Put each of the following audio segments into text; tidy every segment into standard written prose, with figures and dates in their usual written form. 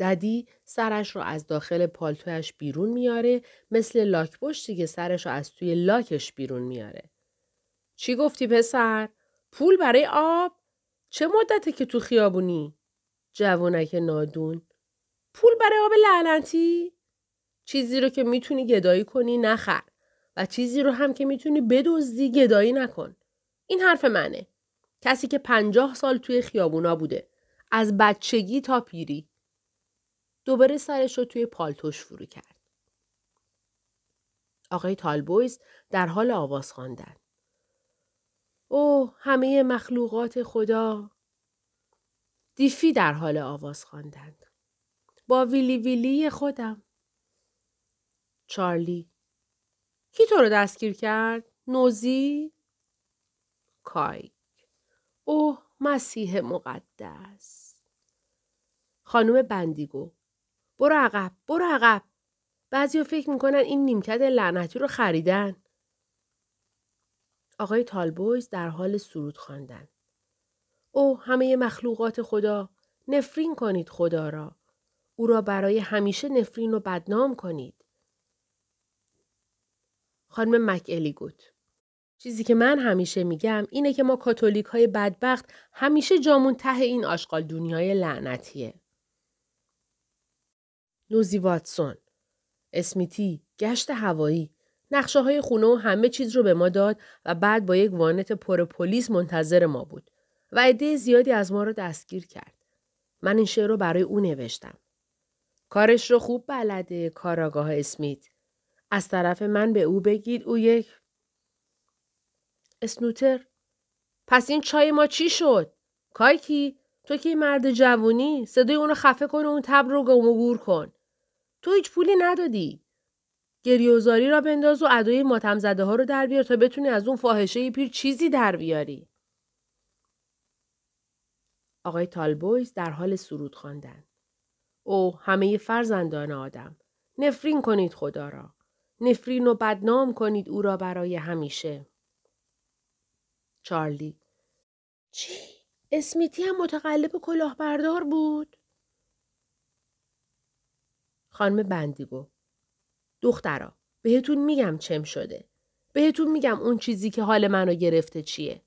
ددی سرش رو از داخل پالتویش بیرون میاره، مثل لاک‌پشتی که سرش رو از توی لاکش بیرون میاره. چی گفتی پسر؟ پول برای آب؟ چه مدته که تو خیابونی؟ جوانک نادون. پول برای آب لعنتی؟ چیزی رو که میتونی گدایی کنی نخر و چیزی رو هم که میتونی بدزدی گدایی نکن. این حرف منه. کسی که 50 سال توی خیابونا بوده. از بچگی تا پیری. دوباره سرش رو توی پالتوش فرو کرد. آقای تالبویز در حال آواز خواندن. اوه همه مخلوقات خدا. دیفی در حال آواز خواندند. با ویلی ویلی خودم. چارلی. کی تو رو دستگیر کرد؟ نوزی؟ کایک. اوه مسیح مقدس. خانم بندیگو. برو عقب، برو عقب. بعضیا فکر میکنن این نیمکت لعنتی رو خریدن. آقای تالبویز در حال سرود خواندن. اوه همه مخلوقات خدا، نفرین کنید خدا را. او را برای همیشه نفرین و بدنام کنید. خانم مک الیگوت. چیزی که من همیشه میگم اینه که ما کاتولیک های بدبخت همیشه جامون ته این آشغال دنیای لعنتیه. نوزی واتسون. اسمیتی، گشت هوایی، نقشه های خونه و همه چیز رو به ما داد و بعد با یک وانت پر پلیس منتظر ما بود و عده زیادی از ما رو دستگیر کرد. من این شعر رو برای او نوشتم. کارش رو خوب بلده کاراگاه اسمیت. از طرف من به او بگید او یک اسنوتر. پس این چای ما چی شد؟ کایکی تو که مرد جوونی صدای اون رو خفه کن و اون تب رو گم و گور کن. تو هیچ پولی ندادی. گریوزاری را بنداز و ادای ماتم زده ها رو در بیار تا بتونی از اون فاحشه پیر چیزی در بیاری. آقای تالبویز در حال سرود خواندن. او همه فرزندان آدم نفرین کنید خدا را. نفرین و بدنام کنید او را برای همیشه. چارلی. چی؟ اسمیتی هم متقلب کلاهبردار بود؟ خانم بندیگو. دخترا بهتون میگم چم شده. بهتون میگم اون چیزی که حال منو گرفته چیه.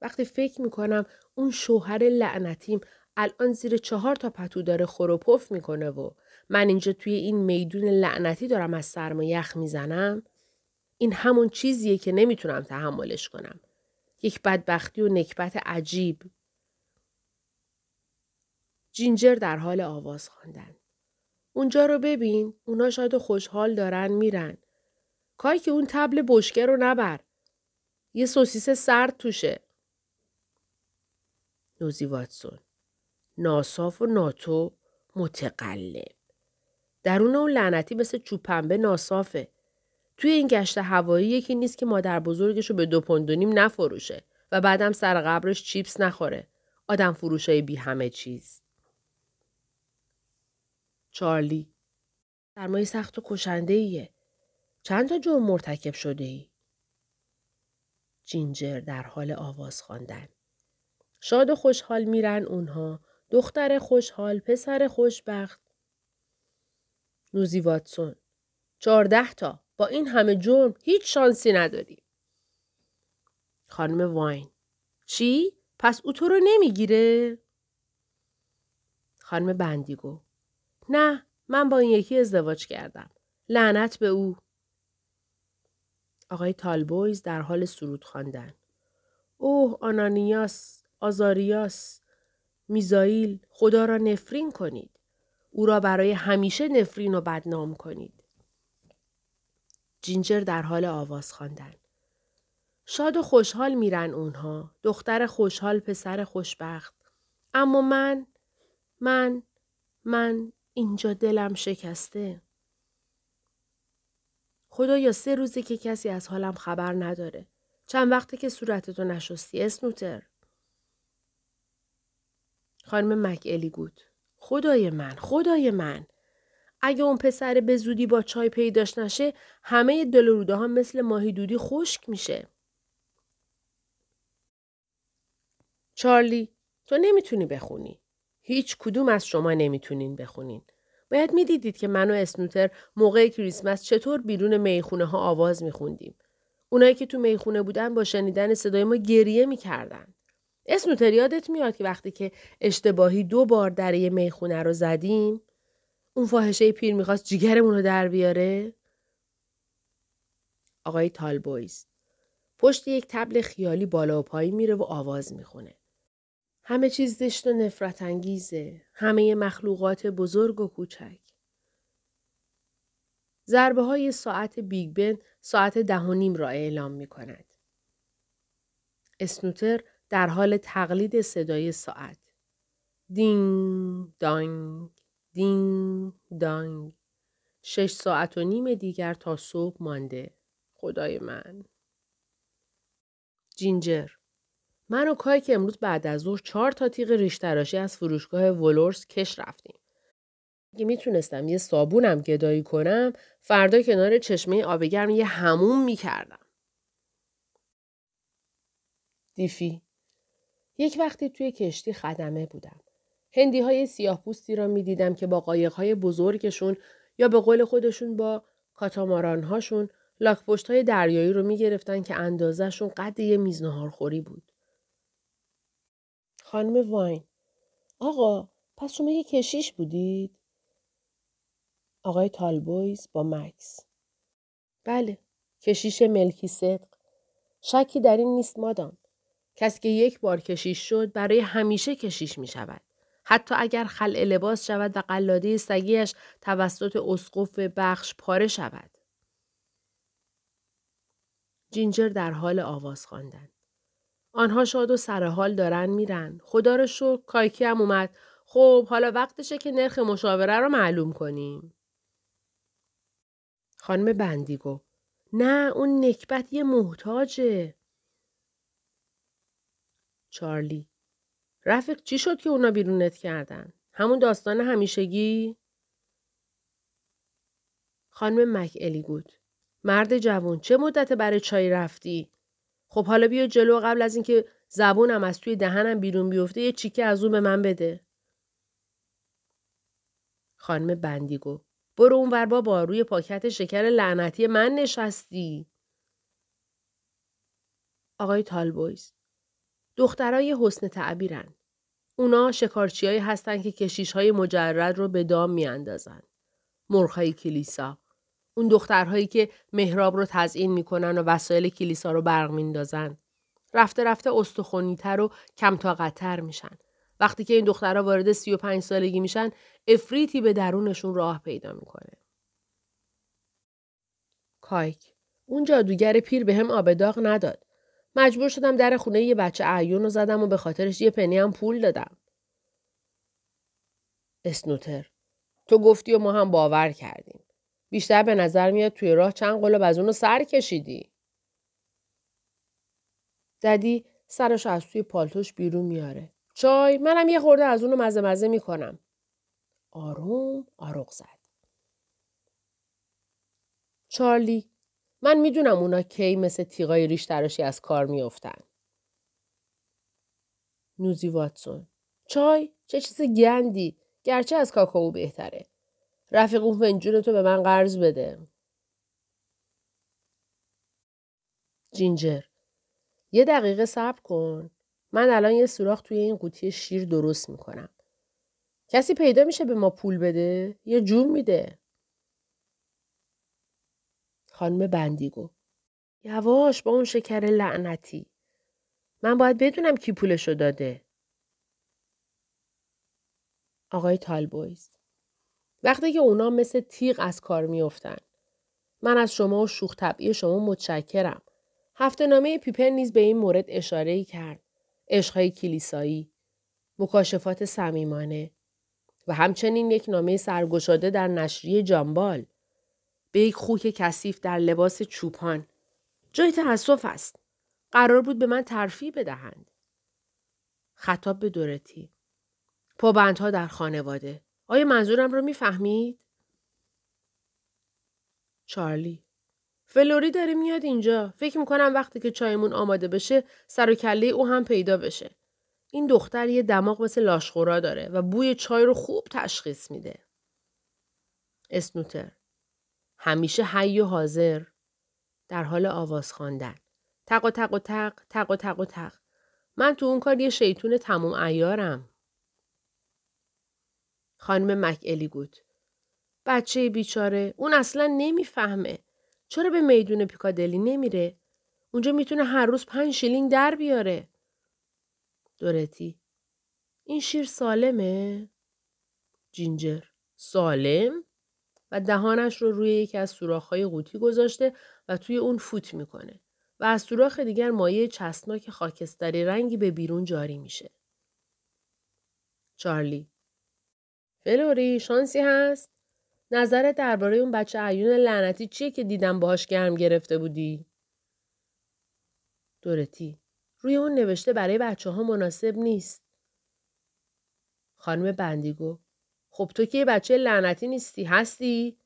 وقتی فکر میکنم اون شوهر لعنتیم الان زیر 4 تا پتو داره خروپف میکنه و من اینجا توی این میدون لعنتی دارم از سرم یخ میزنم، این همون چیزیه که نمیتونم تحملش کنم. یک بدبختی و نکبت عجیب. جینجر در حال آواز خواندن. اونجا رو ببین، اونا شاید خوشحال دارن میرن. کای که اون تبل بشکه رو نبر. یه سوسیس سرد توشه. نوزی واتسون. ناصاف و ناتو متقلب. درون اون لعنتی مثل چوب پنبه ناصافه. توی این گشت هوایی یکی نیست که مادر بزرگشو به 2.5 پوند نفروشه و بعدم سر قبرش چیپس نخوره. آدم فروشای بی همه چیز. چارلی. سرمایه سخت و کشنده ایه. چند تا جرم مرتکب شده ای؟ جینجر در حال آواز خواندن. شاد و خوشحال میرن اونها. دختر خوشحال، پسر خوشبخت. نوزی واتسون. 14 تا. با این همه جرم هیچ شانسی نداری. خانم واین. چی؟ پس او تو رو نمیگیره؟ خانم بندیگو. نه، من با این یکی ازدواج کردم. لعنت به او. آقای تالبویز در حال سرود خواندن. اوه آنانیاس، آزاریاس، میزائیل، خدا را نفرین کنید. او را برای همیشه نفرین و بدنام کنید. جینجر در حال آواز خواندن. شاد و خوشحال میرن اونها. دختر خوشحال، پسر خوشبخت. اما من اینجا دلم شکسته. خدایا 3 روزه که کسی از حالم خبر نداره. چند وقته که صورتتو نشستی اسنوتر. خانم مک الیگوت. خدای من. اگه اون پسر به زودی با چای پیداش نشه همه دلروده ها مثل ماهی دودی خشک میشه. چارلی تو نمیتونی بخونی. هیچ کدوم از شما نمیتونین بخونین. باید میدیدید که من و اسنوتر موقع کریسمس چطور بیرون میخونه ها آواز میخوندیم. اونایی که تو میخونه بودن با شنیدن صدای ما گریه میکردن. اسنوتر یادت میاد که وقتی که اشتباهی 2 بار در یه میخونه رو زدیم، اون فاحشه پیر میخواست جیگرمون رو در بیاره؟ آقای تالبویز پشت یک طبل خیالی بالا و پایین میره و آواز میخونه. همه چیز زشت و نفرت انگیزه. همه مخلوقات بزرگ و کوچک. ضربه های ساعت بیگ بن ساعت 10:30 را اعلام می کند. اسنوتر در حال تقلید صدای ساعت. دینگ دانگ دینگ دانگ. 6.5 ساعت دیگر تا صبح مانده. خدای من. جینجر: من و کای که امروز بعد از ظهر 4 تا تیغ ریش تراشی از فروشگاه ولورس کش رفتیم. اگه میتونستم یه صابونم گدایی کنم، فردا کنار چشمه آب گرم یه حموم میکردم. دیفی: یک وقتی توی کشتی خدمه بودم. هندی های سیاه پوستی را میدیدم که با قایق های بزرگشون یا به قول خودشون با کاتاماران هاشون لاک‌پشت های دریایی رو میگرفتن که اندازهشون قد یه میز ناهارخوری بود. خانم واین: آقا، پس شما یه کشیش بودید؟ آقای تالبویز با مکس: بله، کشیش ملکی صدق. شکی در این نیست مادام. کسی که 1 بار کشیش شد برای همیشه کشیش می شود. حتی اگر خلع لباس شود و قلاده سگیش توسط اسقف بخش پاره شود. جینجر در حال آواز خواندن. آنها شاد و سرحال دارن میرن. خدا رو شکر کایکی هم اومد. خب حالا وقتشه که نرخ مشاوره رو معلوم کنیم. خانم بندیگو: نه، اون نکبت یه محتاجه. چارلی: رفیق، چی شد که اونا بیرونت کردن؟ همون داستان همیشگی؟ خانم مک الیگود: مرد جوان، چه مدت برای چای رفتی؟ خب حالا بیا جلو، قبل از اینکه زبونم از توی دهنم بیرون بیفته یه چیکه از اون به من بده. خانم بندیگو: برو اونور بابا، روی پاکت شکر لعنتی من نشستی. آقای تالبویز: دخترای حسن تعبیرن. اونا شکارچیایی هستن که کشیش‌های مجرد رو به دام میاندازن. مرغ‌های کلیسا. اون دخترهایی که محراب رو تزیین میکنن و وسایل کلیسا رو برق میندازن. رفته رفته استخونی‌تر و کم طاقت‌تر میشن. وقتی که این دخترها وارد 35 سالگی میشن، عفریتی به درونشون راه پیدا میکنه. کایک: اون جادوگر پیر بهم آب داغ نداد. مجبور شدم در خونه یه بچه اعیون رو زدم و به خاطرش یه پنی هم پول دادم. اسنوتر: تو گفتی و ما هم باور کردیم. بیشتر به نظر میاد توی راه چند قلوب از اونو سر کشیدی. ددی سرش از توی پالتوش بیرون میاره. چای، منم یه خورده از اونو مزه میکنم. آروم آروق زد. چارلی: من میدونم اونا کی مثل تیغای ریش تراشی از کار میافتن. نوزی واتسون: چای، چه چیز گندی، گرچه از کاکائو بهتره. رفیق، اون فنجونتو به من قرض بده. جینجر: یه دقیقه صبر کن. من الان یه سوراخ توی این قوطی شیر درست میکنم. کسی پیدا میشه به ما پول بده؟ یه جون میده. خانم بندیگو: یواش با اون شکر لعنتی. من باید بدونم کی پولشو داده. آقای تالبویز: وقتی که اونا مثل تیغ از کار میافتن. من از شما و شوخ طبعی شما متشکرم. هفته‌نامه پیپر نیز به این مورد اشاره‌ای کرد. عشق‌های کلیسایی، مکاشفات صمیمانه و همچنین یک نامه سرگشاده در نشریه جانبال. به یک خوک کثیف در لباس چوپان. جای تأسف است. قرار بود به من ترفیع بدهند. خطاب به دورتی: پابندها در خانواده. آیا منظورم رو میفهمید؟ چارلی: فلوری داره میاد اینجا. فکر میکنم وقتی که چایمون آماده بشه سر و کله او هم پیدا بشه. این دختر یه دماغ مثل لاشخورا داره و بوی چای رو خوب تشخیص میده. اسنوتر همیشه حی و حاضر در حال آواز خواندن. تق و تق و تق، تق و تق و تق. من تو اون کار یه شیطون تموم عیارم. خانم مک الیگوت بچه بیچاره اون اصلا نمیفهمه. چرا به میدون پیکادلی نمیره؟ اونجا میتونه هر روز 5 شیلینگ در بیاره. دورتی این شیر سالمه؟ جینجر سالم؟ و دهانش رو روی یکی از سوراخ‌های قوطی گذاشته و توی اون فوت میکنه و از سوراخ دیگر مایع چسبناک خاکستری رنگی به بیرون جاری میشه. چارلی فلوری شانسی هست؟ نظرت درباره اون بچه عیون لعنتی چیه که دیدم باهاش گرم گرفته بودی؟ دورتی روی اون نوشته برای بچه‌ها مناسب نیست. خانم بندیگو خب تو که یه بچه لعنتی نیستی هستی؟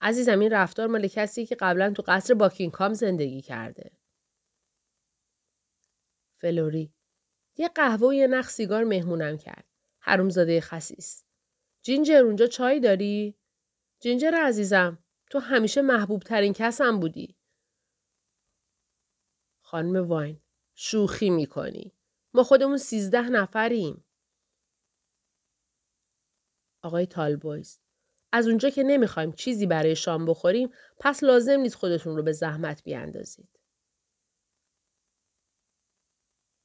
عزیزم این رفتار مال کسیه که قبلا تو قصر باکینگهام زندگی کرده. فلوری یه قهوه و یه نخ سیگار مهمونم کرد. حرومزاده خسیس. جینجر اونجا چای داری؟ جینجر عزیزم تو همیشه محبوب ترین کسم بودی. خانم واین شوخی میکنی. ما خودمون 13 نفریم. آقای تالبویز از اونجا که نمیخوایم چیزی برای شام بخوریم پس لازم نیست خودتون رو به زحمت بیاندازید.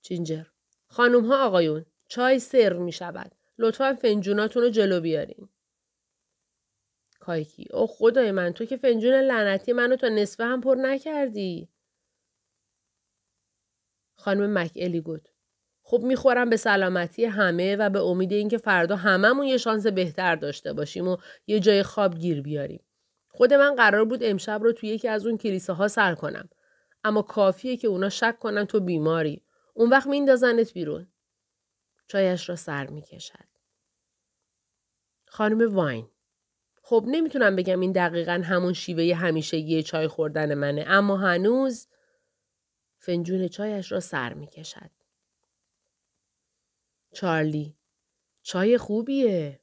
جینجر خانم ها آقایون چای سرو می شود. لطفاً فنجوناتون رو جلو بیارین. کایکی او خدای من تو که فنجون لعنتی منو تا نصفه هم پر نکردی. خانم مک الیگوت خب میخورم به سلامتی همه و به امید اینکه فردا هممون یه شانس بهتر داشته باشیم و یه جای خواب گیر بیاریم. خود من قرار بود امشب رو توی یکی از اون کلیساها سر کنم. اما کافیه که اونا شک کنن تو بیماری. اون وقت میندازنت بیرون. چایش را سر میکشد. خانم واین خب نمیتونم بگم این دقیقاً همون شیوه همیشگی چای خوردن منه اما هنوز فنجون چایش را سر میکشد. چارلی چای خوبیه.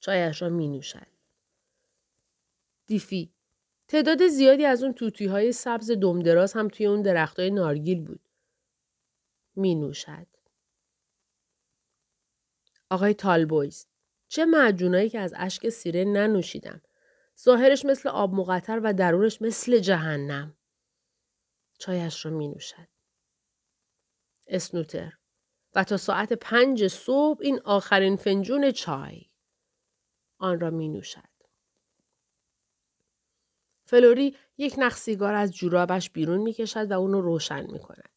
چایش را می نوشد. دیفی تعداد زیادی از اون توتی‌های سبز دمدراز هم توی اون درختای نارگیل بود. می نوشد. آقای تالبویز چه معجونایی که از اشک سیره ننوشیدم. ظاهرش مثل آب مقطر و درونش مثل جهنم. چایش را می نوشد. اسنوتر و تا ساعت 5 صبح این آخرین فنجون چای. آن را می نوشد. فلوری یک نخ سیگار از جورابش بیرون می کشد و اونو روشن می کند.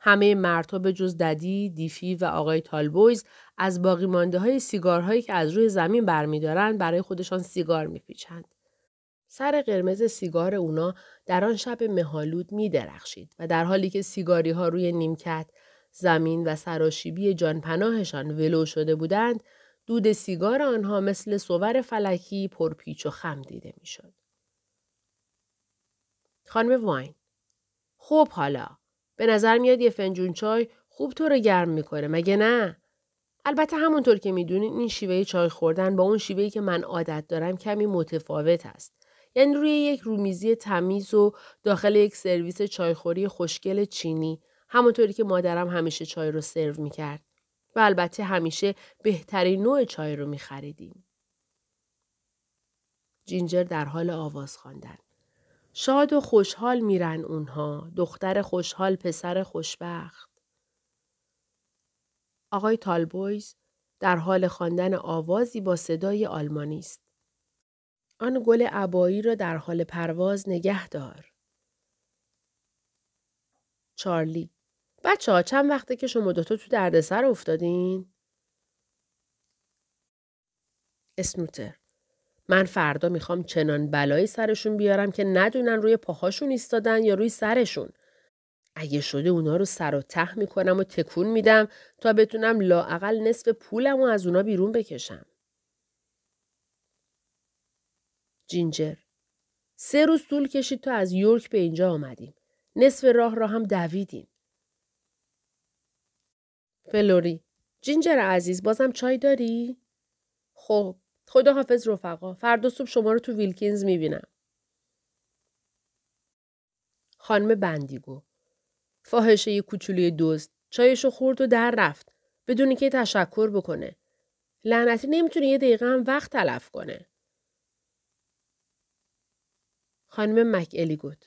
همه مردها به جز ددی، دیفی و آقای تالبویز از باقی مانده های سیگارهایی که از روی زمین برمی دارند برای خودشان سیگار می پیچند. سر قرمز سیگار اونا در آن شب مه‌آلود می درخشید و در حالی که سیگاری ها روی نیمکت، زمین و سراشیبی جانپناهشان ولو شده بودند، دود سیگار آنها مثل صور فلکی پرپیچ و خم دیده می شد. خانم واین خب حالا، به نظر میاد یه فنجون چای خوب تو رو گرم میکنه مگه نه؟ البته همونطور که میدونین این شیوه چای خوردن با اون شیوهی که من عادت دارم کمی متفاوت است. یعنی روی یک رومیزی تمیز و داخل یک سرویس چایخوری خوشگل چینی، همونطوری که مادرم همیشه چای رو سرو میکرد و البته همیشه بهترین نوع چای رو میخریدیم. جینجر در حال آواز خواندن. شاد و خوشحال میرن اونها. دختر خوشحال، پسر خوشبخت. آقای تالبویز در حال خواندن آوازی با صدای آلمانی است. آن گل عبایی را در حال پرواز نگه دار. چارلی بچه ها چند وقته که شما دوتا تو دردسر افتادین؟ اسنوتر من فردا میخوام چنان بلایی سرشون بیارم که ندونن روی پاهاشون ایستادن یا روی سرشون. اگه شده اونا رو سر و ته میکنم و تکون میدم تا بتونم لااقل نصف پولمو از اونا بیرون بکشم. جینجر 3 روز طول کشید تا از یورک به اینجا آمدیم. نصف راه را هم دویدیم. فلوری جینجر عزیز، بازم چای داری؟ خب، خداحافظ رفقا. فردا صبح شما رو تو ویلکینز میبینم. خانم بندیگو فاحشه یه کوچولوی دزد چایشو خورد و در رفت بدون اینکه تشکر بکنه. لعنتی نمیتونه یه دقیقه هم وقت تلف کنه. خانم مک‌الی گفت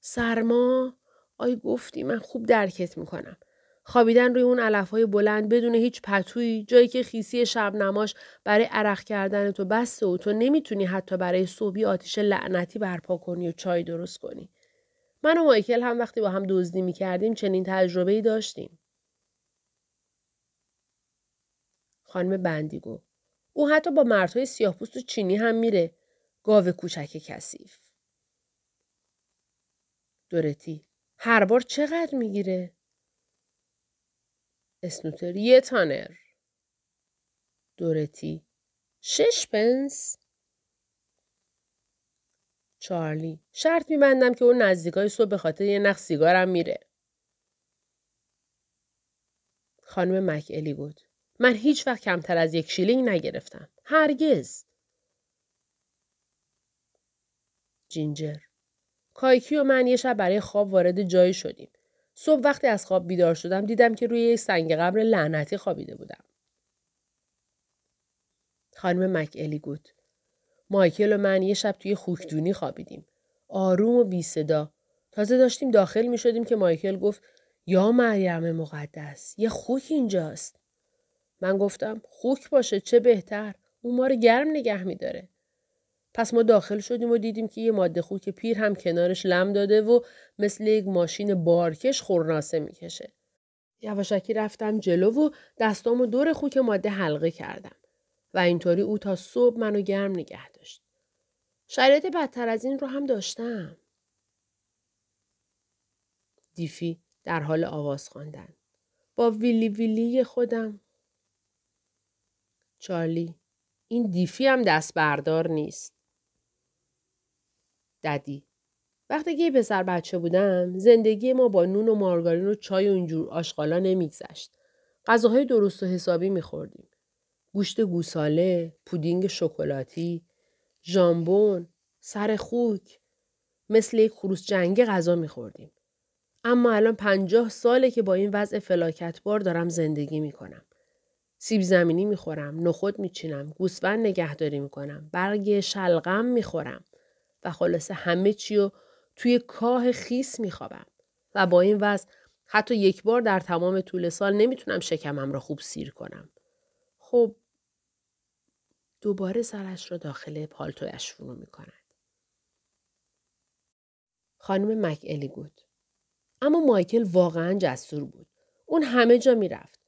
سرما، آی گفتی من خوب درکت میکنم. خوابیدن روی اون علفهای بلند بدون هیچ پتویی، جایی که خیسی شبنماش برای عرق کردن تو بسته و تو نمیتونی حتی برای صبحی آتیش لعنتی برپا کنی و چای درست کنی. من و مایکل هم وقتی با هم دزدی میکردیم چنین تجربه‌ای داشتیم. خانم بندیگو او حتی با مردهای سیاه‌پوست و چینی هم میره. گاو کوچک کثیف. دورتی هر بار چقدر میگیره؟ اسنوتر یه تانر. دورتی 6 پنس. چارلی شرط میبندم که اون نزدیکای صبح به خاطر یه نخ سیگارم میره. خانم مک‌الی گفت من هیچ وقت کمتر از 1 شیلینگ نگرفتم. هرگز. جینجر کایکی و من یه شب برای خواب وارد جایی شدیم. صبح وقتی از خواب بیدار شدم دیدم که روی یک سنگ قبر لعنتی خوابیده بودم. خانم مک‌الی گفت مایکل و من یه شب توی خوکدونی خوابیدیم. آروم و بی صدا. تازه داشتیم داخل می شدیم که مایکل گفت یا مریم مقدس یه خوک اینجاست. من گفتم خوک باشه چه بهتر. اون ما رو گرم نگه می داره. پس ما داخل شدیم و دیدیم که یه ماده خوک پیر هم کنارش لم داده و مثل یک ماشین بارکش خورناسه می کشه. یواشکی رفتم جلو و دستامو دور خوک ماده حلقه کردم. و اینطوری او تا صبح منو گرم نگه داشت. شرایط بدتر از این رو هم داشتم. دیفی در حال آواز خواندن. با ویلی ویلی خودم. چارلی این دیفی هم دست بردار نیست. ددی وقتی که پسر بچه بودم زندگی ما با نون و مارگارین و چای و اینجور آشغالا نمیگذشت. غذاهای درست و حسابی میخوردیم. گوشت گوساله، پودینگ شکلاتی، ژامبون، سر خوک، مثل یک خروس جنگی غذا میخوردیم. اما الان 50 ساله که با این وضع فلاکتبار دارم زندگی میکنم. سیب زمینی میخورم، نخود میچینم، گوسفند نگهداری میکنم، برگ شلغم میخورم و خلاصه همه چیو توی کاه خیس میخوابم و با این وضع حتی 1 بار در تمام طول سال نمیتونم شکمم را خوب سیر کنم. خب دوباره سرش را داخل پالتویش فرو می کند. خانم مک‌الی گفت اما مایکل واقعا جسور بود. اون همه جا می رفت.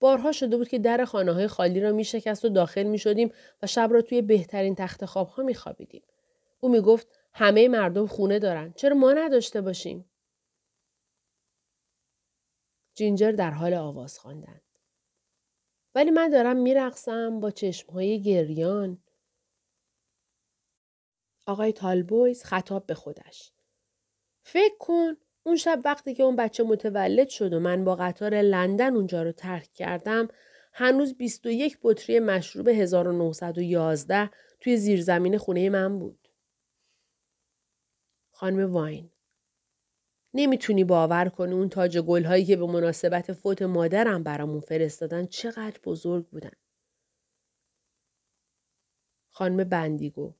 بارها شده بود که در خانه های خالی را می شکست و داخل می شدیم و شب را توی بهترین تخت خواب ها می خوابیدیم. او می گفت همه مردم خونه دارن. چرا ما نداشته باشیم؟ جینجر در حال آواز خواندن. ولی من دارم میرقصم با چشمهای گریان. آقای تالبویز خطاب به خودش. فکر کن اون شب وقتی که اون بچه متولد شد و من با قطار لندن اونجا رو ترک کردم هنوز 21 بطری مشروب 1911 توی زیرزمین خونه من بود. خانم واین نمیتونی باور کنی اون تاج گل‌هایی که به مناسبت فوت مادرم برامون فرستادن چقدر بزرگ بودن. خانم بندیگو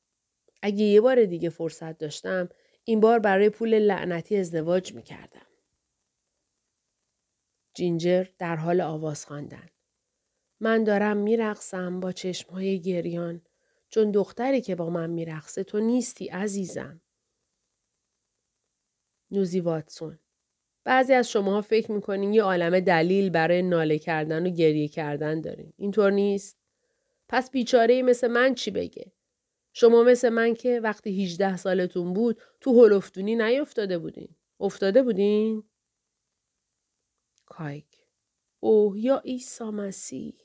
اگه یه بار دیگه فرصت داشتم این بار برای پول لعنتی ازدواج میکردم. جینجر در حال آواز خواندن. من دارم میرقصم با چشمهای گریان چون دختری که با من میرقصه تو نیستی عزیزم. نوزی واتسون بعضی از شماها فکر میکنین یه عالمه دلیل برای ناله کردن و گریه کردن دارین. اینطور نیست؟ پس بیچاره‌ای مثل من چی بگه؟ شما مثل من که وقتی 18 سالتون بود تو هلفتونی نیفتاده بودین. افتاده بودین؟ کایک اوه یا عیسی مسیح.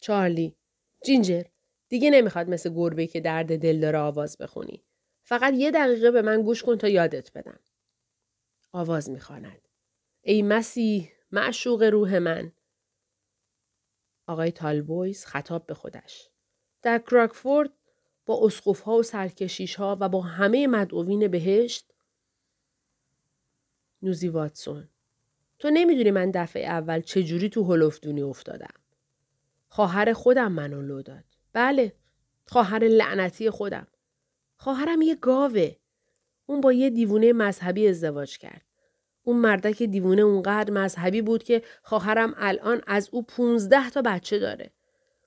چارلی جینجر دیگه نمیخواد مثل گربه که درد دل داره آواز بخونی. فقط 1 دقیقه به من گوش کن تا یادت بدم. آواز میخواند. ای مسیح معشوق روح من. آقای تالبویز خطاب به خودش. در کراکفورد با اسقف‌ها و سرکشیش‌ها و با همه مدعوین بهشت. نوزی واتسون: تو نمیدونی من دفعه اول چجوری تو هولفدونی افتادم. خواهر خودم منو لو داد. بله، خواهر لعنتی خودم. خواهرم یه گاوه. اون با یه دیوونه مذهبی ازدواج کرد. اون مردک دیوونه اونقدر مذهبی بود که خواهرم الان از او 15 تا بچه داره.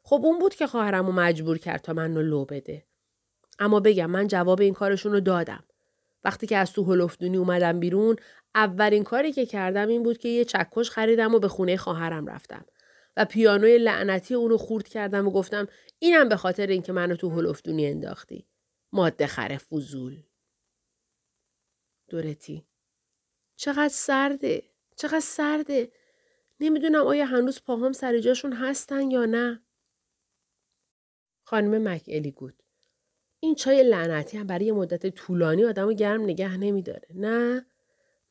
خب اون بود که خواهرم رو مجبور کرد تا منو لو بده. اما بگم من جواب این کارشون رو دادم. وقتی که از تو هولفدونی اومدم بیرون، اولین کاری که کردم این بود که یه چکش خریدم و به خونه خواهرم رفتم و پیانوی لعنتی اون رو خورد کردم و گفتم اینم به خاطر اینکه منو تو هولفدونی انداختی. ماده خره فضول. دورتی: چقدر سرده. نمیدونم آیا هنوز پاهام سر جاشون هستن یا نه. خانم مک‌الی گفت: این چای لعنتی هم برای مدت طولانی آدمو گرم نگه نمیداره. نه،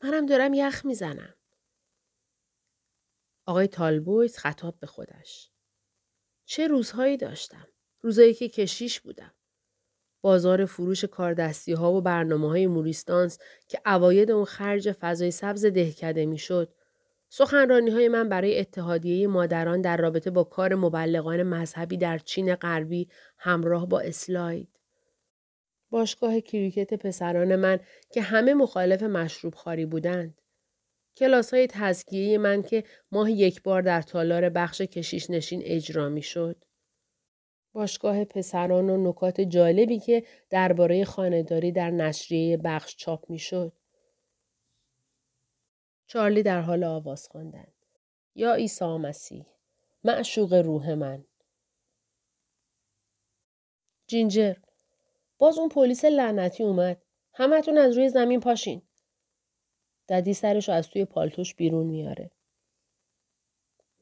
منم دارم یخ میزنم. آقای تالبویز خطاب به خودش. چه روزهایی داشتم. روزایی که کشیش بودم. بازار فروش کاردستی ها و برنامه های موریستانس که عواید اون خرج فضای سبز دهکده می شد. سخنرانی های من برای اتحادیه مادران در رابطه با کار مبلغان مذهبی در چین غربی همراه با اسلاید. باشگاه کریکت پسران من که همه مخالف مشروب خواری بودند. کلاس های تزکیه من که ماه یک بار در تالار بخش کشیش نشین اجرا می شد. باشگاه پسران و نکات جالبی که درباره خانه‌داری در نشریه بخش چاپ می‌شد. چارلی در حال آواز خواندن: یا عیسی مسیح، معشوق روح من. جینجر: باز اون پلیس لعنتی اومد. همتون از روی زمین پاشین. ددی سرشو از توی پالتوش بیرون میاره.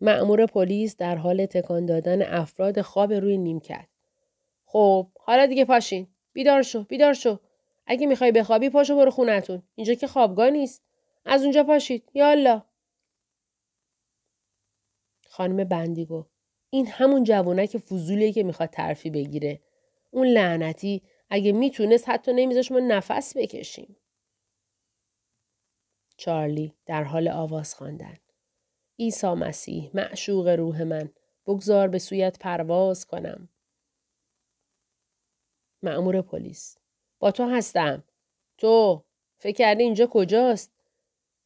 مأمور پلیس در حال تکان دادن افراد خواب روی نیمکت. خب، حالا دیگه پاشین. بیدار شو. اگه میخوای بخوابی پاشو برو خونتون. اینجا که خوابگاه نیست. از اونجا پاشید. یالا. خانم بندیگو: این همون جوونه که فضولیه که میخواد ترفی بگیره. اون لعنتی اگه میتونست حتی نمیذاش ما نفس بکشیم. چارلی در حال آواز خواندن: عیسی مسیح، معشوق روح من، بگذار به سویت پرواز کنم. مأمور پلیس: با تو هستم. تو فکر کردی اینجا کجاست؟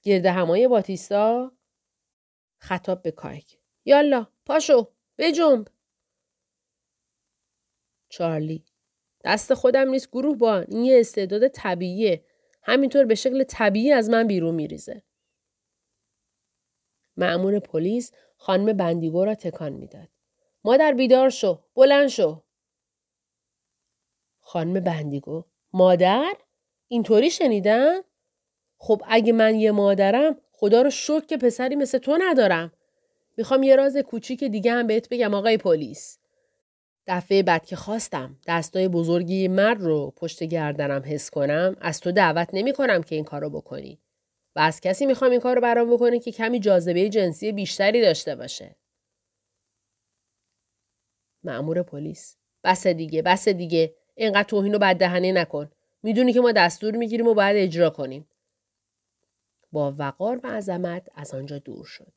گردهمای باتیستا؟ خطاب به کایک: یالا پاشو، بجنب. چارلی: دست خودم نیست گروهبان، این یه استعداد طبیعیه. همینطور به شکل طبیعی از من بیرون میریزه. مأمور پلیس خانم بندیگو را تکان میداد. مادر بیدار شو، بلند شو. خانم بندیگو: مادر؟ اینطوری شنیدم؟ خب اگه من یه مادرم، خدا رو شکر که پسری مثل تو ندارم. میخوام یه راز کوچیک دیگه هم بهت بگم آقای پلیس. دفعه بعد که خواستم دستای بزرگی مرد رو پشت گردنم حس کنم، از تو دعوت نمی‌کنم که این کارو بکنی. و از کسی میخوام این کار رو برام بکنه که کمی جاذبه جنسی بیشتری داشته باشه. مأمور پلیس: بس دیگه. اینقدر توهین و بددهنی نکن. میدونی که ما دستور میگیریم و باید اجرا کنیم. با وقار و عظمت از آنجا دور شد.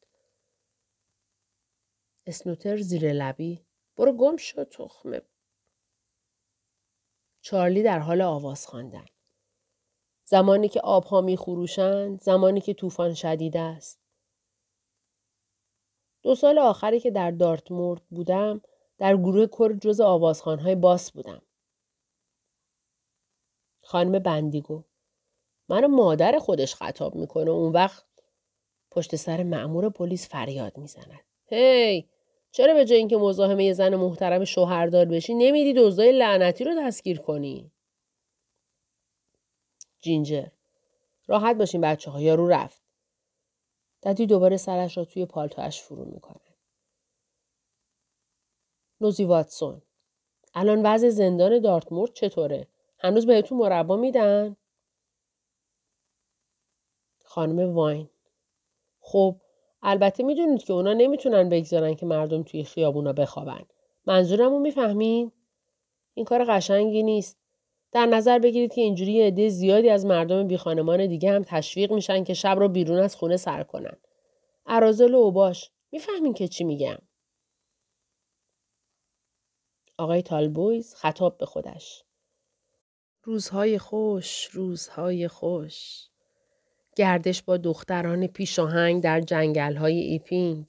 اسنوتر زیر لبی: برو گم شو تخمه. چارلی در حال آواز خواندن: زمانی که آبها می خروشند، زمانی که طوفان شدید است. 2 سال آخری که در دارتمورد بودم، در گروه کور جزء آوازخوان‌های باس بودم. خانم بندیگو: منو مادر خودش خطاب میکنه. اون وقت پشت سر مأمور پلیس فریاد میزند: هی، چرا به جای اینکه مزاحمه یه زن محترم شوهردار بشی، نمیری دزدای لعنتی رو دستگیر کنی؟ جینجر: راحت باشین بچه ها، یارو رفت. ددی دوباره سرش را توی پالتوش فرو میکنه. نوزی واتسون: الان وضع زندان دارتمورد چطوره؟ هنوز بهتون مربا میدن؟ خانم واین: خب البته میدونید که اونا نمیتونن بگذارن که مردم توی خیابونا بخوابن. منظورمو میفهمین؟ این کار قشنگی نیست. در نظر بگیرید که اینجوری عده زیادی از مردم بیخانمان دیگه هم تشویق میشن که شب رو بیرون از خونه سر کنن. عرازل و اوباش. میفهمین که چی میگم؟ آقای تالبویز خطاب به خودش. روزهای خوش، روزهای خوش. گردش با دختران پیشاهنگ در جنگل‌های ایپینگ،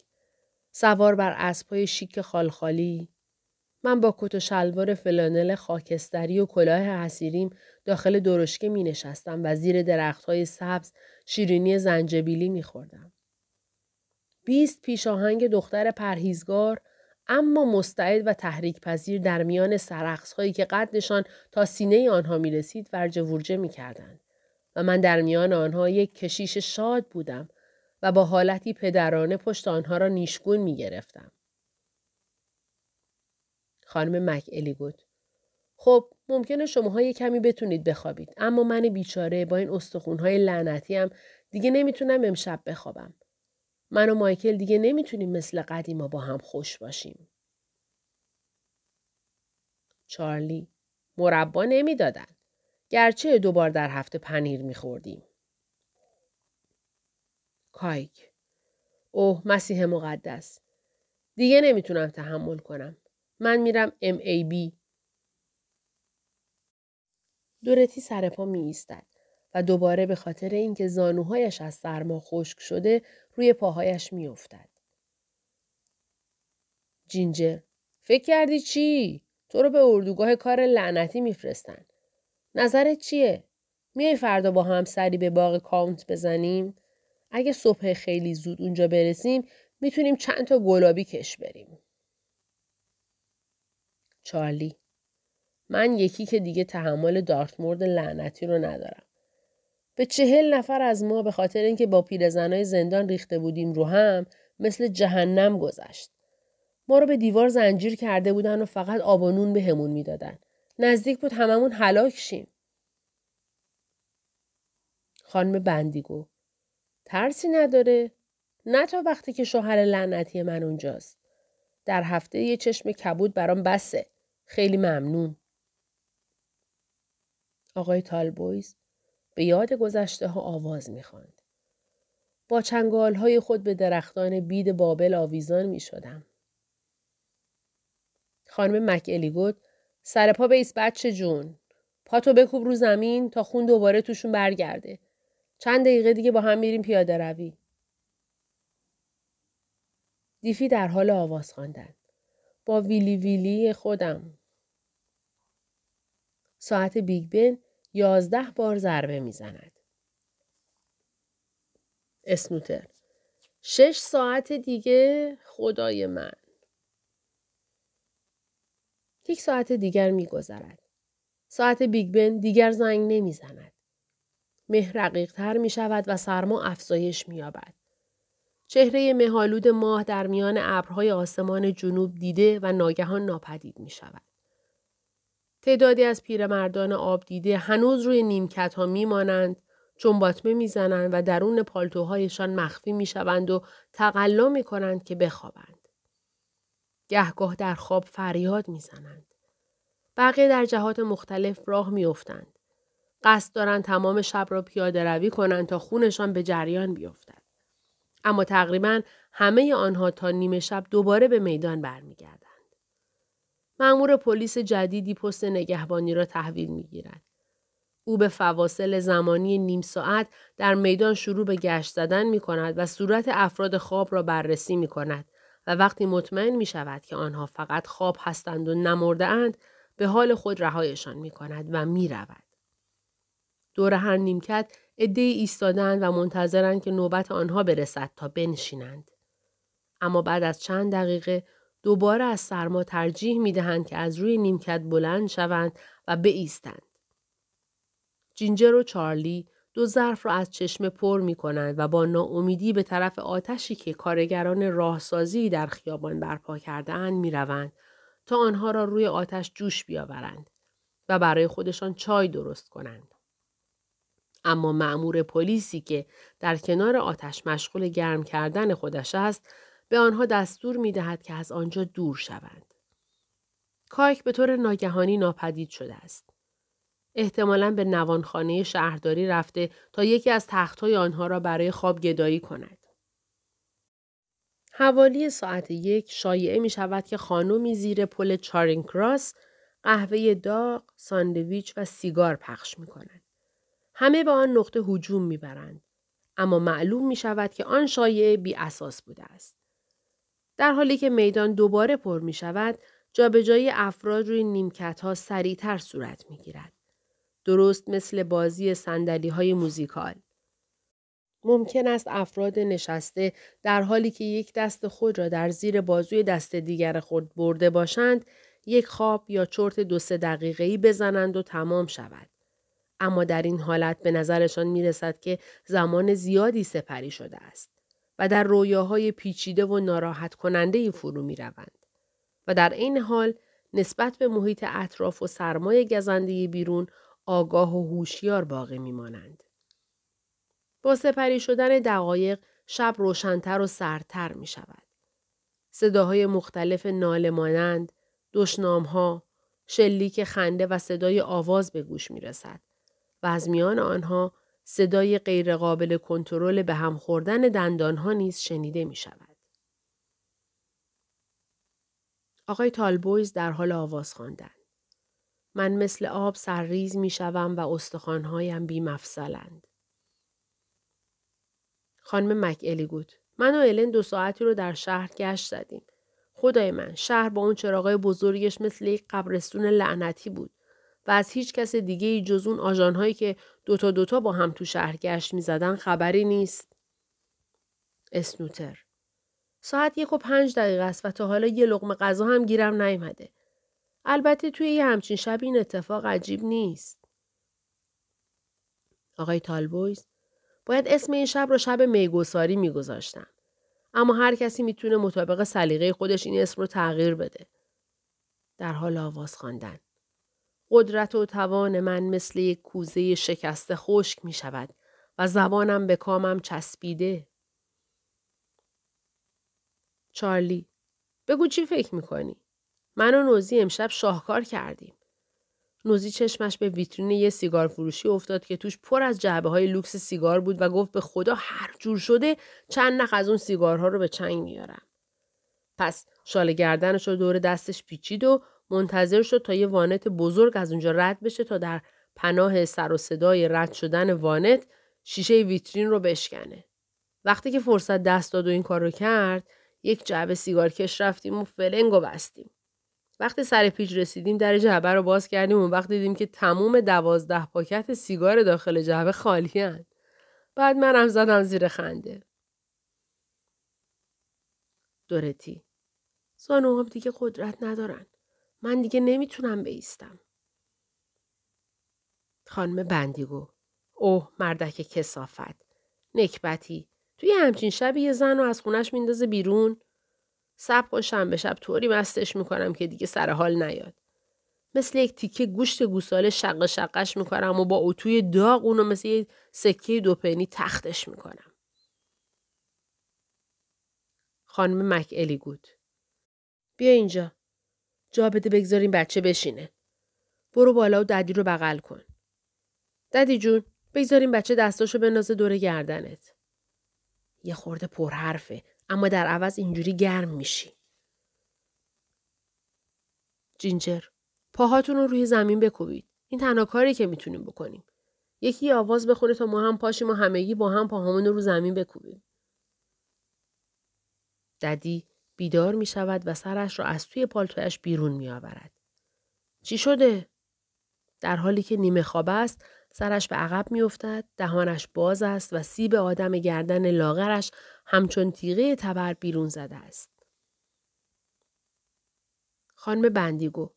سوار بر اسب‌های شیک خالخالی، من با کت و شلوار فلانل خاکستری و کلاه حصیریم داخل درشکه می نشستم و زیر درخت‌های سبز شیرینی زنجبیلی می خوردم. 20 پیشاهنگ دختر پرهیزگار اما مستعد و تحریک پذیر در میان سرخص‌هایی که قدشان تا سینه آنها می رسید ورجه ورجه می کردند. و من در میان آنها یک کشیش شاد بودم و با حالتی پدرانه پشت آنها را نیشگون می گرفتم. خانم مک الی گفت: خب ممکنه شماها یک کمی بتونید بخوابید، اما من بیچاره با این استخونهای لعنتیم دیگه نمیتونم امشب بخوابم. من و مایکل دیگه نمیتونیم مثل قدیما با هم خوش باشیم. چارلی: مربا نمیدادن. گرچه 2 بار در هفته پنیر می‌خوردیم. کایک: اوه مسیح مقدس. دیگه نمیتونم تحمل کنم. من میرم MAB. دورتی سر پا می ایستد و دوباره به خاطر اینکه زانوهایش از سرما خشک شده روی پاهایش می افتد. جینجر: فکر کردی چی؟ تو رو به اردوگاه کار لعنتی میفرستن. نظرت چیه؟ میای فردا با هم سری به باغ کاونت بزنیم؟ اگه صبح خیلی زود اونجا برسیم میتونیم چند تا گلابی کش بریم. چارلی: من یکی که دیگه تحمل دارتمورد لعنتی رو ندارم. به 40 نفر از ما به خاطر اینکه با پیرزنای زندان ریخته بودیم رو هم مثل جهنم گذشت. ما رو به دیوار زنجیر کرده بودن و فقط آب و نون به همون میدادن. نزدیک بود هممون هلاک شیم. خانم بندیگو: ترسی نداره؟ نه تا وقتی که شوهر لعنتی من اونجاست. در هفته یه چشم کبود برام بسه. خیلی ممنون. آقای تالبویز به یاد گذشته ها آواز میخواند. با چنگال های خود به درختان بید بابل آویزان میشدم. خانم مک الیگوت: سر پا بیس بچه جون. پاتو بکوب رو زمین تا خون دوباره توشون برگرده. چند دقیقه دیگه با هم میریم پیاده روی. دیفی در حال آواز خواندن. با ویلی ویلی خودم. ساعت بیگ بن 11 بار ضربه میزند. اسنوتر: 6 ساعت دیگه. خدای من. 1 ساعت دیگر می‌گذرد. ساعت بیگ بن دیگر زنگ نمی‌زند. مه رقیق‌تر می‌شود و سرما افزایش می‌یابد. چهره مه‌آلود ماه در میان ابرهای آسمان جنوب دیده و ناگهان ناپدید می‌شود. تعدادی از پیرمردان آب دیده هنوز روی نیمکت‌ها می‌مانند، چنباتمه می‌زنند و درون پالتوهایشان مخفی می‌شوند و تقلا می‌کنند که بخوابند. گهگاه در خواب فریاد میزنند. بقیه در جهات مختلف راه میافتند. قصد دارند تمام شب را پیاده روی کنند تا خونشان به جریان بیفتد. اما تقریباً همه آنها تا نیمه شب دوباره به میدان برمیگردند. مأمور پلیس جدیدی پست نگهبانی را تحویل میگیرد. او به فواصل زمانی نیم ساعت در میدان شروع به گشت زدن میکند و صورت افراد خواب را بررسی میکند. و وقتی مطمئن می شود که آنها فقط خواب هستند و نمرده اند به حال خود رهایشان می کند و می رود. دور هر نیمکت عده‌ای ایستادند و منتظرند که نوبت آنها برسد تا بنشینند. اما بعد از چند دقیقه دوباره از سرما ترجیح می دهند که از روی نیمکت بلند شوند و بایستند. جینجر و چارلی 2 ظرف را از چشم پر می کنند و با ناامیدی به طرف آتشی که کارگران راهسازی در خیابان برپا کرده اند می روند تا آنها را روی آتش جوش بیاورند و برای خودشان چای درست کنند. اما مأمور پلیسی که در کنار آتش مشغول گرم کردن خودش است، به آنها دستور می‌دهد که از آنجا دور شوند. کایک به طور ناگهانی ناپدید شده است. احتمالاً به نوانخانه شهرداری رفته تا یکی از تخت‌های آنها را برای خواب گدایی کند. حوالی ساعت 1 شایعه می شود که خانمی زیر پل چارینگ کراس قهوه داغ، ساندویچ و سیگار پخش می کند. همه به آن نقطه هجوم می برند. اما معلوم می شود که آن شایعه بی اساس بوده است. در حالی که میدان دوباره پر می شود، جابجایی افراد روی نیمکت ها سریعتر صورت می گیرد. درست مثل بازی صندلی های موزیکال. ممکن است افراد نشسته در حالی که یک دست خود را در زیر بازوی دست دیگر خود برده باشند، یک خواب یا چرت 2-3 دقیقه‌ای بزنند و تمام شود. اما در این حالت به نظرشان می رسد که زمان زیادی سپری شده است و در رویاهای پیچیده و ناراحت کننده‌ای فرو می روند. و در این حال نسبت به محیط اطراف و سرمایه گزنده بیرون آگاه و هوشیار باقی می مانند. با سپری شدن دقایق شب روشن‌تر و سردتر می شود. صداهای مختلف ناله مانند، دشنام‌ها، شلیک خنده و صدای آواز به گوش می رسد و از میان آنها صدای غیرقابل کنترل به هم خوردن دندان‌ها نیز شنیده می شود. آقای تالبویز در حال آواز خواندن. من مثل آب سرریز می شوم و استخوان‌هایم بی مفصلند. خانم مک الی گفت: من و الن 2 ساعتی رو در شهر گشت زدیم. خدای من، شهر با اون چراغای بزرگش مثل یک قبرستون لعنتی بود و از هیچ کس دیگه‌ای جز اون آژان‌هایی که دوتا با هم تو شهر گشت می‌زدن خبری نیست. اسنوتر: ساعت 1:05 است و تا حالا یه لقمه غذا هم گیرم نیامده. البته توی یه همچین شب این اتفاق عجیب نیست. آقای تالبویز: باید اسم این شب رو شب میگساری میگذاشتم. اما هر کسی میتونه مطابق سلیقه خودش این اسم رو تغییر بده. در حال آواز خواندن. قدرت و توان من مثل یک کوزه شکسته خشک میشود و زبانم به کامم چسبیده. چارلی: بگو چی فکر میکنی؟ من و نوزی امشب شاهکار کردیم. نوزی چشمش به ویترین یه سیگار فروشی افتاد که توش پر از جعبه‌های لوکس سیگار بود و گفت به خدا هر جور شده چند نخ از اون سیگارها رو به چنگ میارم. پس شال گردنش رو دور دستش پیچید و منتظر شد تا یه وانت بزرگ از اونجا رد بشه تا در پناه سر و صدای رد شدن وانت شیشه ویترین رو بشکنه. وقتی که فرصت دست داد و این کار رو کرد، یک جعبه سیگار کش رفتیم و فلنگو بستیم. وقتی سر پیچ رسیدیم در جعبه رو باز کردیم و وقتی دیدیم که تمام 12 پاکت سیگار داخل جعبه خالی هستند. بعد منم زدم زیر خنده. دورتی: زانوها دیگه قدرت ندارن. من دیگه نمیتونم بایستم. خانم بندیگو: اوه مردک کثافت. نکبتی. توی همچین شبی یه زن رو از خونش میندازه بیرون. سبق و شنبه شب طوری مستش میکنم که دیگه سر حال نیاد. مثل یک تیکه گوشت گوساله شق شقش میکنم و با اتوی داغ اونو مثل یک سکه 2 پنی تختش میکنم. خانم مک الی گود: بیا اینجا. جا بده بگذاریم بچه بشینه. برو بالا و ددی رو بغل کن. ددی جون، بگذاریم بچه دستاشو بندازه دور گردنت. یه خورده پرحرفه. اما در عوض اینجوری گرم میشی. جینجر: پاهاتون رو روی زمین بکوبید. این تنها کاری که میتونیم بکنیم. یکی آواز بخونه تا ما هم پاشیم و همگی با هم پاهامون رو زمین بکوبیم. ددی بیدار میشود و سرش رو از توی پالتویش بیرون میآورد. چی شده؟ در حالی که نیمه خواب است، سرش به عقب میافتد، دهانش باز است و سیب آدم گردن لاغرش همچون تیغه تبر بیرون زده است. خانم بندیگو: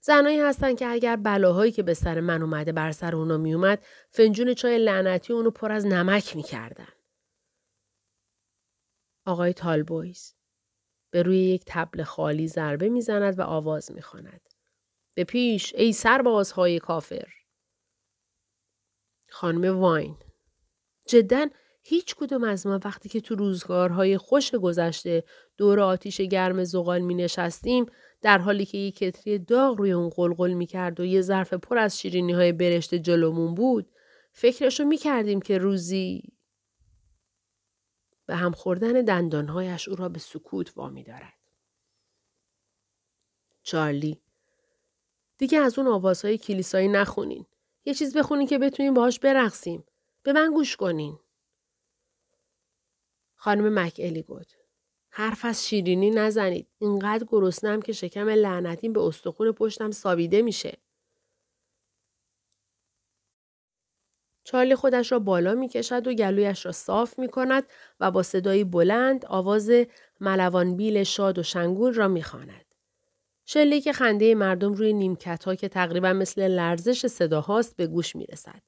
زنایی هستن که اگر بلاهایی که به سر من اومده بر سر اونا می اومد، فنجون چای لعنتی اونو پر از نمک می کردن. آقای تالبویز به روی یک طبل خالی ضربه می زند و آواز می خواند: به پیش ای سربازهای کافر. خانم واین، جداً هیچ کدوم از ما وقتی که تو روزگارهای خوش گذشته دور آتیش گرم زغال می نشستیم، در حالی که یک کتری داغ روی اون قلقل می کرد و یه ظرف پر از شیرینی های برشته جلومون بود، فکرشو می کردیم که روزی به هم خوردن دندانهایش او را به سکوت وامی دارد. چارلی، دیگه از اون آوازهای کلیسایی نخونین. یه چیز بخونین که بتونین باهاش برقصیم. به من گوش کنین. خانم مک الی گفت، حرف از شیرینی نزنید. اینقدر گرسنم که شکم لعنتیم به استخون پشتم سابیده میشه. چارلی خودش را بالا میکشد و گلویش را صاف میکند و با صدایی بلند آواز ملوانبیل شاد و شنگول را میخواند. شلیک که خنده مردم روی نیمکت‌ها که تقریبا مثل لرزش صداهاست به گوش میرسد.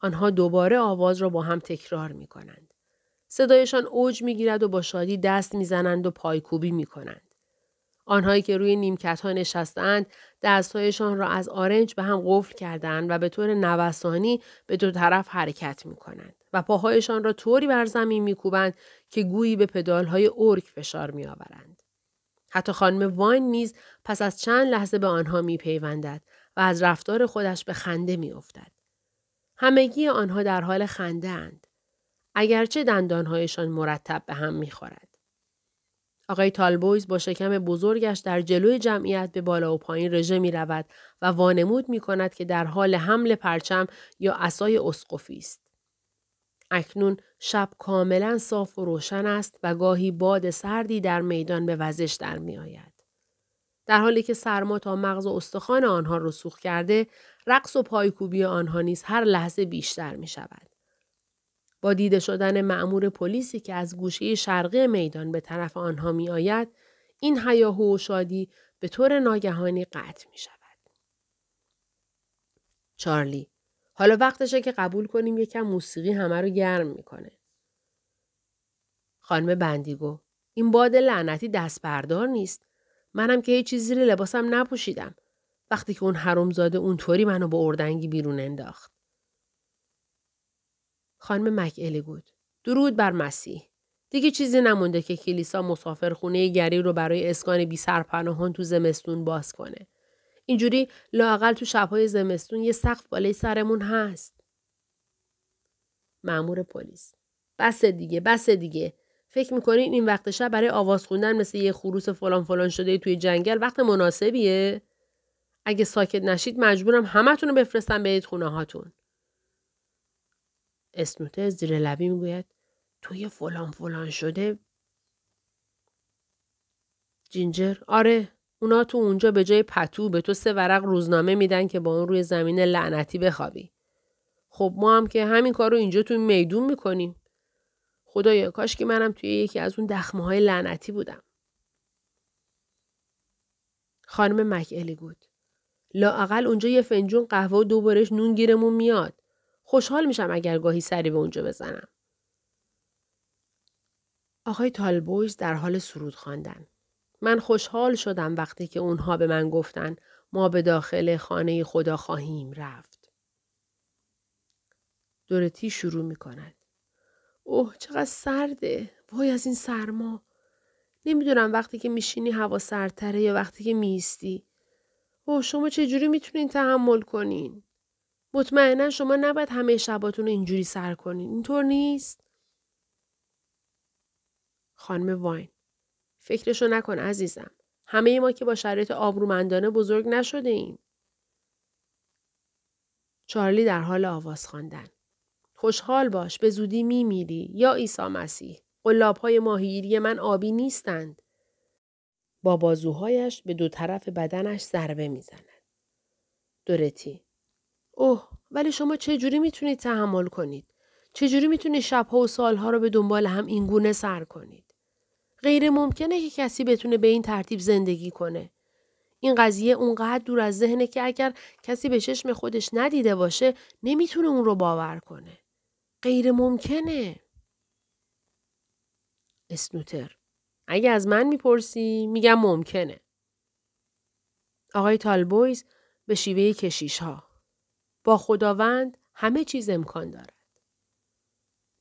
آنها دوباره آواز را با هم تکرار میکنند. صدایشان اوج میگیرد و با شادی دست میزنند و پایکوبی میکنند. آنهایی که روی نیمکت‌ها نشستند دستهایشان را از آرنج به هم قفل کردند و به طور نوسانی به دو طرف حرکت میکنند و پاهایشان را طوری بر زمین میکوبند که گویی به پدالهای ارک فشار میآورند. حتی خانم واین نیز پس از چند لحظه به آنها میپیوندد و از رفتار خودش به خنده میافتد. همگی آنها در حال خنده اند، اگرچه دندانهایشان مرتب به هم میخورد. آقای تالبویز با شکم بزرگش در جلوی جمعیت به بالا و پایین رژه میرود و وانمود میکند که در حال حمل پرچم یا عصای اسقفی است. اکنون شب کاملا صاف و روشن است و گاهی باد سردی در میدان به وزش در می آید. در حالی که سرما تا مغز و استخوان آنها رسوخ کرده، رقص و پایکوبی آنها نیز هر لحظه بیشتر می شود. با دیده شدن مأمور پلیسی که از گوشه شرقی میدان به طرف آنها می آید، این هیاهو و شادی به طور ناگهانی قطع می شود. چارلی، حالا وقتشه که قبول کنیم یکم موسیقی همه رو گرم میکنه. خانم بندیگو، این باد لعنتی دست بردار نیست. منم که هیچ چیزی زیر لباسم نپوشیدم. وقتی که اون حرومزاده اونطوری منو با اردنگی بیرون انداخت. خانم مک الی گفت، درود بر مسیح. دیگه چیزی نمونده که کلیسا مسافرخونه گری رو برای اسکان بی سرپناهان تو زمستون باز کنه. اینجوری لااقل تو شب‌های زمستون یه سقف بالای سرمون هست. مأمور پلیس، بس دیگه. فکر می‌کنین این وقت شب برای آواز خوندن مثل یه خروس فلان شده توی جنگل وقت مناسبیه؟ اگه ساکت نشید مجبورم همه‌تون رو بفرستم برید خونه‌هاتون. اسنوته زیر لبی میگوید، توی فلان شده. جینجر، آره. اونا تو اونجا به جای پتو به تو 3 ورق روزنامه میدن که با اون روی زمین لعنتی بخوابی. خب ما هم که همین کارو اینجا تو میدون میکنیم. خدایا کاش که منم توی یکی از اون دخمه های لعنتی بودم. خانم مک الی گفت، لااقل اونجا یه فنجون قهوه و 2 برش نون گیرمون میاد. خوشحال میشم اگر گاهی سری به اونجا بزنم. آقای تالبویز در حال سرود خواندن. من خوشحال شدم وقتی که اونها به من گفتن ما به داخل خانه خدا خواهیم رفت. دورتی شروع می کند. اوه چقدر سرده. وای از این سرما. نمیدونم وقتی که میشینی هوا سردتره یا وقتی که میستی. اوه شما چجوری میتونین تحمل کنین؟ مطمئنا شما نباید همه شباتون رو اینجوری سر کنین. اینطور نیست؟ خانم واین، فکرشو نکن عزیزم. همه ما که با شرایط آبرومندانه بزرگ نشده ایم. چارلی در حال آواز خواندن. خوشحال باش، به زودی میمیری. یا عیسی مسیح. قلاب‌های ماهیگیری من آبی نیستند. با بازوهایش به 2 طرف بدنش ضربه میزند. دورتی، اوه ولی شما چجوری میتونید تحمل کنید؟ چجوری میتونید شبها و سالها رو به دنبال هم اینگونه سر کنید؟ غیر ممکنه که کسی بتونه به این ترتیب زندگی کنه. این قضیه اونقدر دور از ذهنه که اگر کسی به چشم خودش ندیده باشه نمیتونه اون رو باور کنه. غیر ممکنه. اسنوتر، اگه از من میپرسی میگم ممکنه. آقای تالبویز به شیوه کشیش ها، با خداوند همه چیز امکان دارد.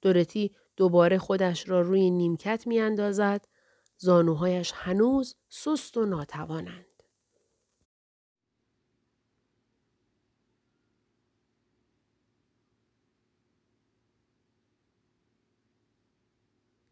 دورتی دوباره خودش را روی نیمکت می‌اندازد. زانوهایش هنوز سست و ناتوانند.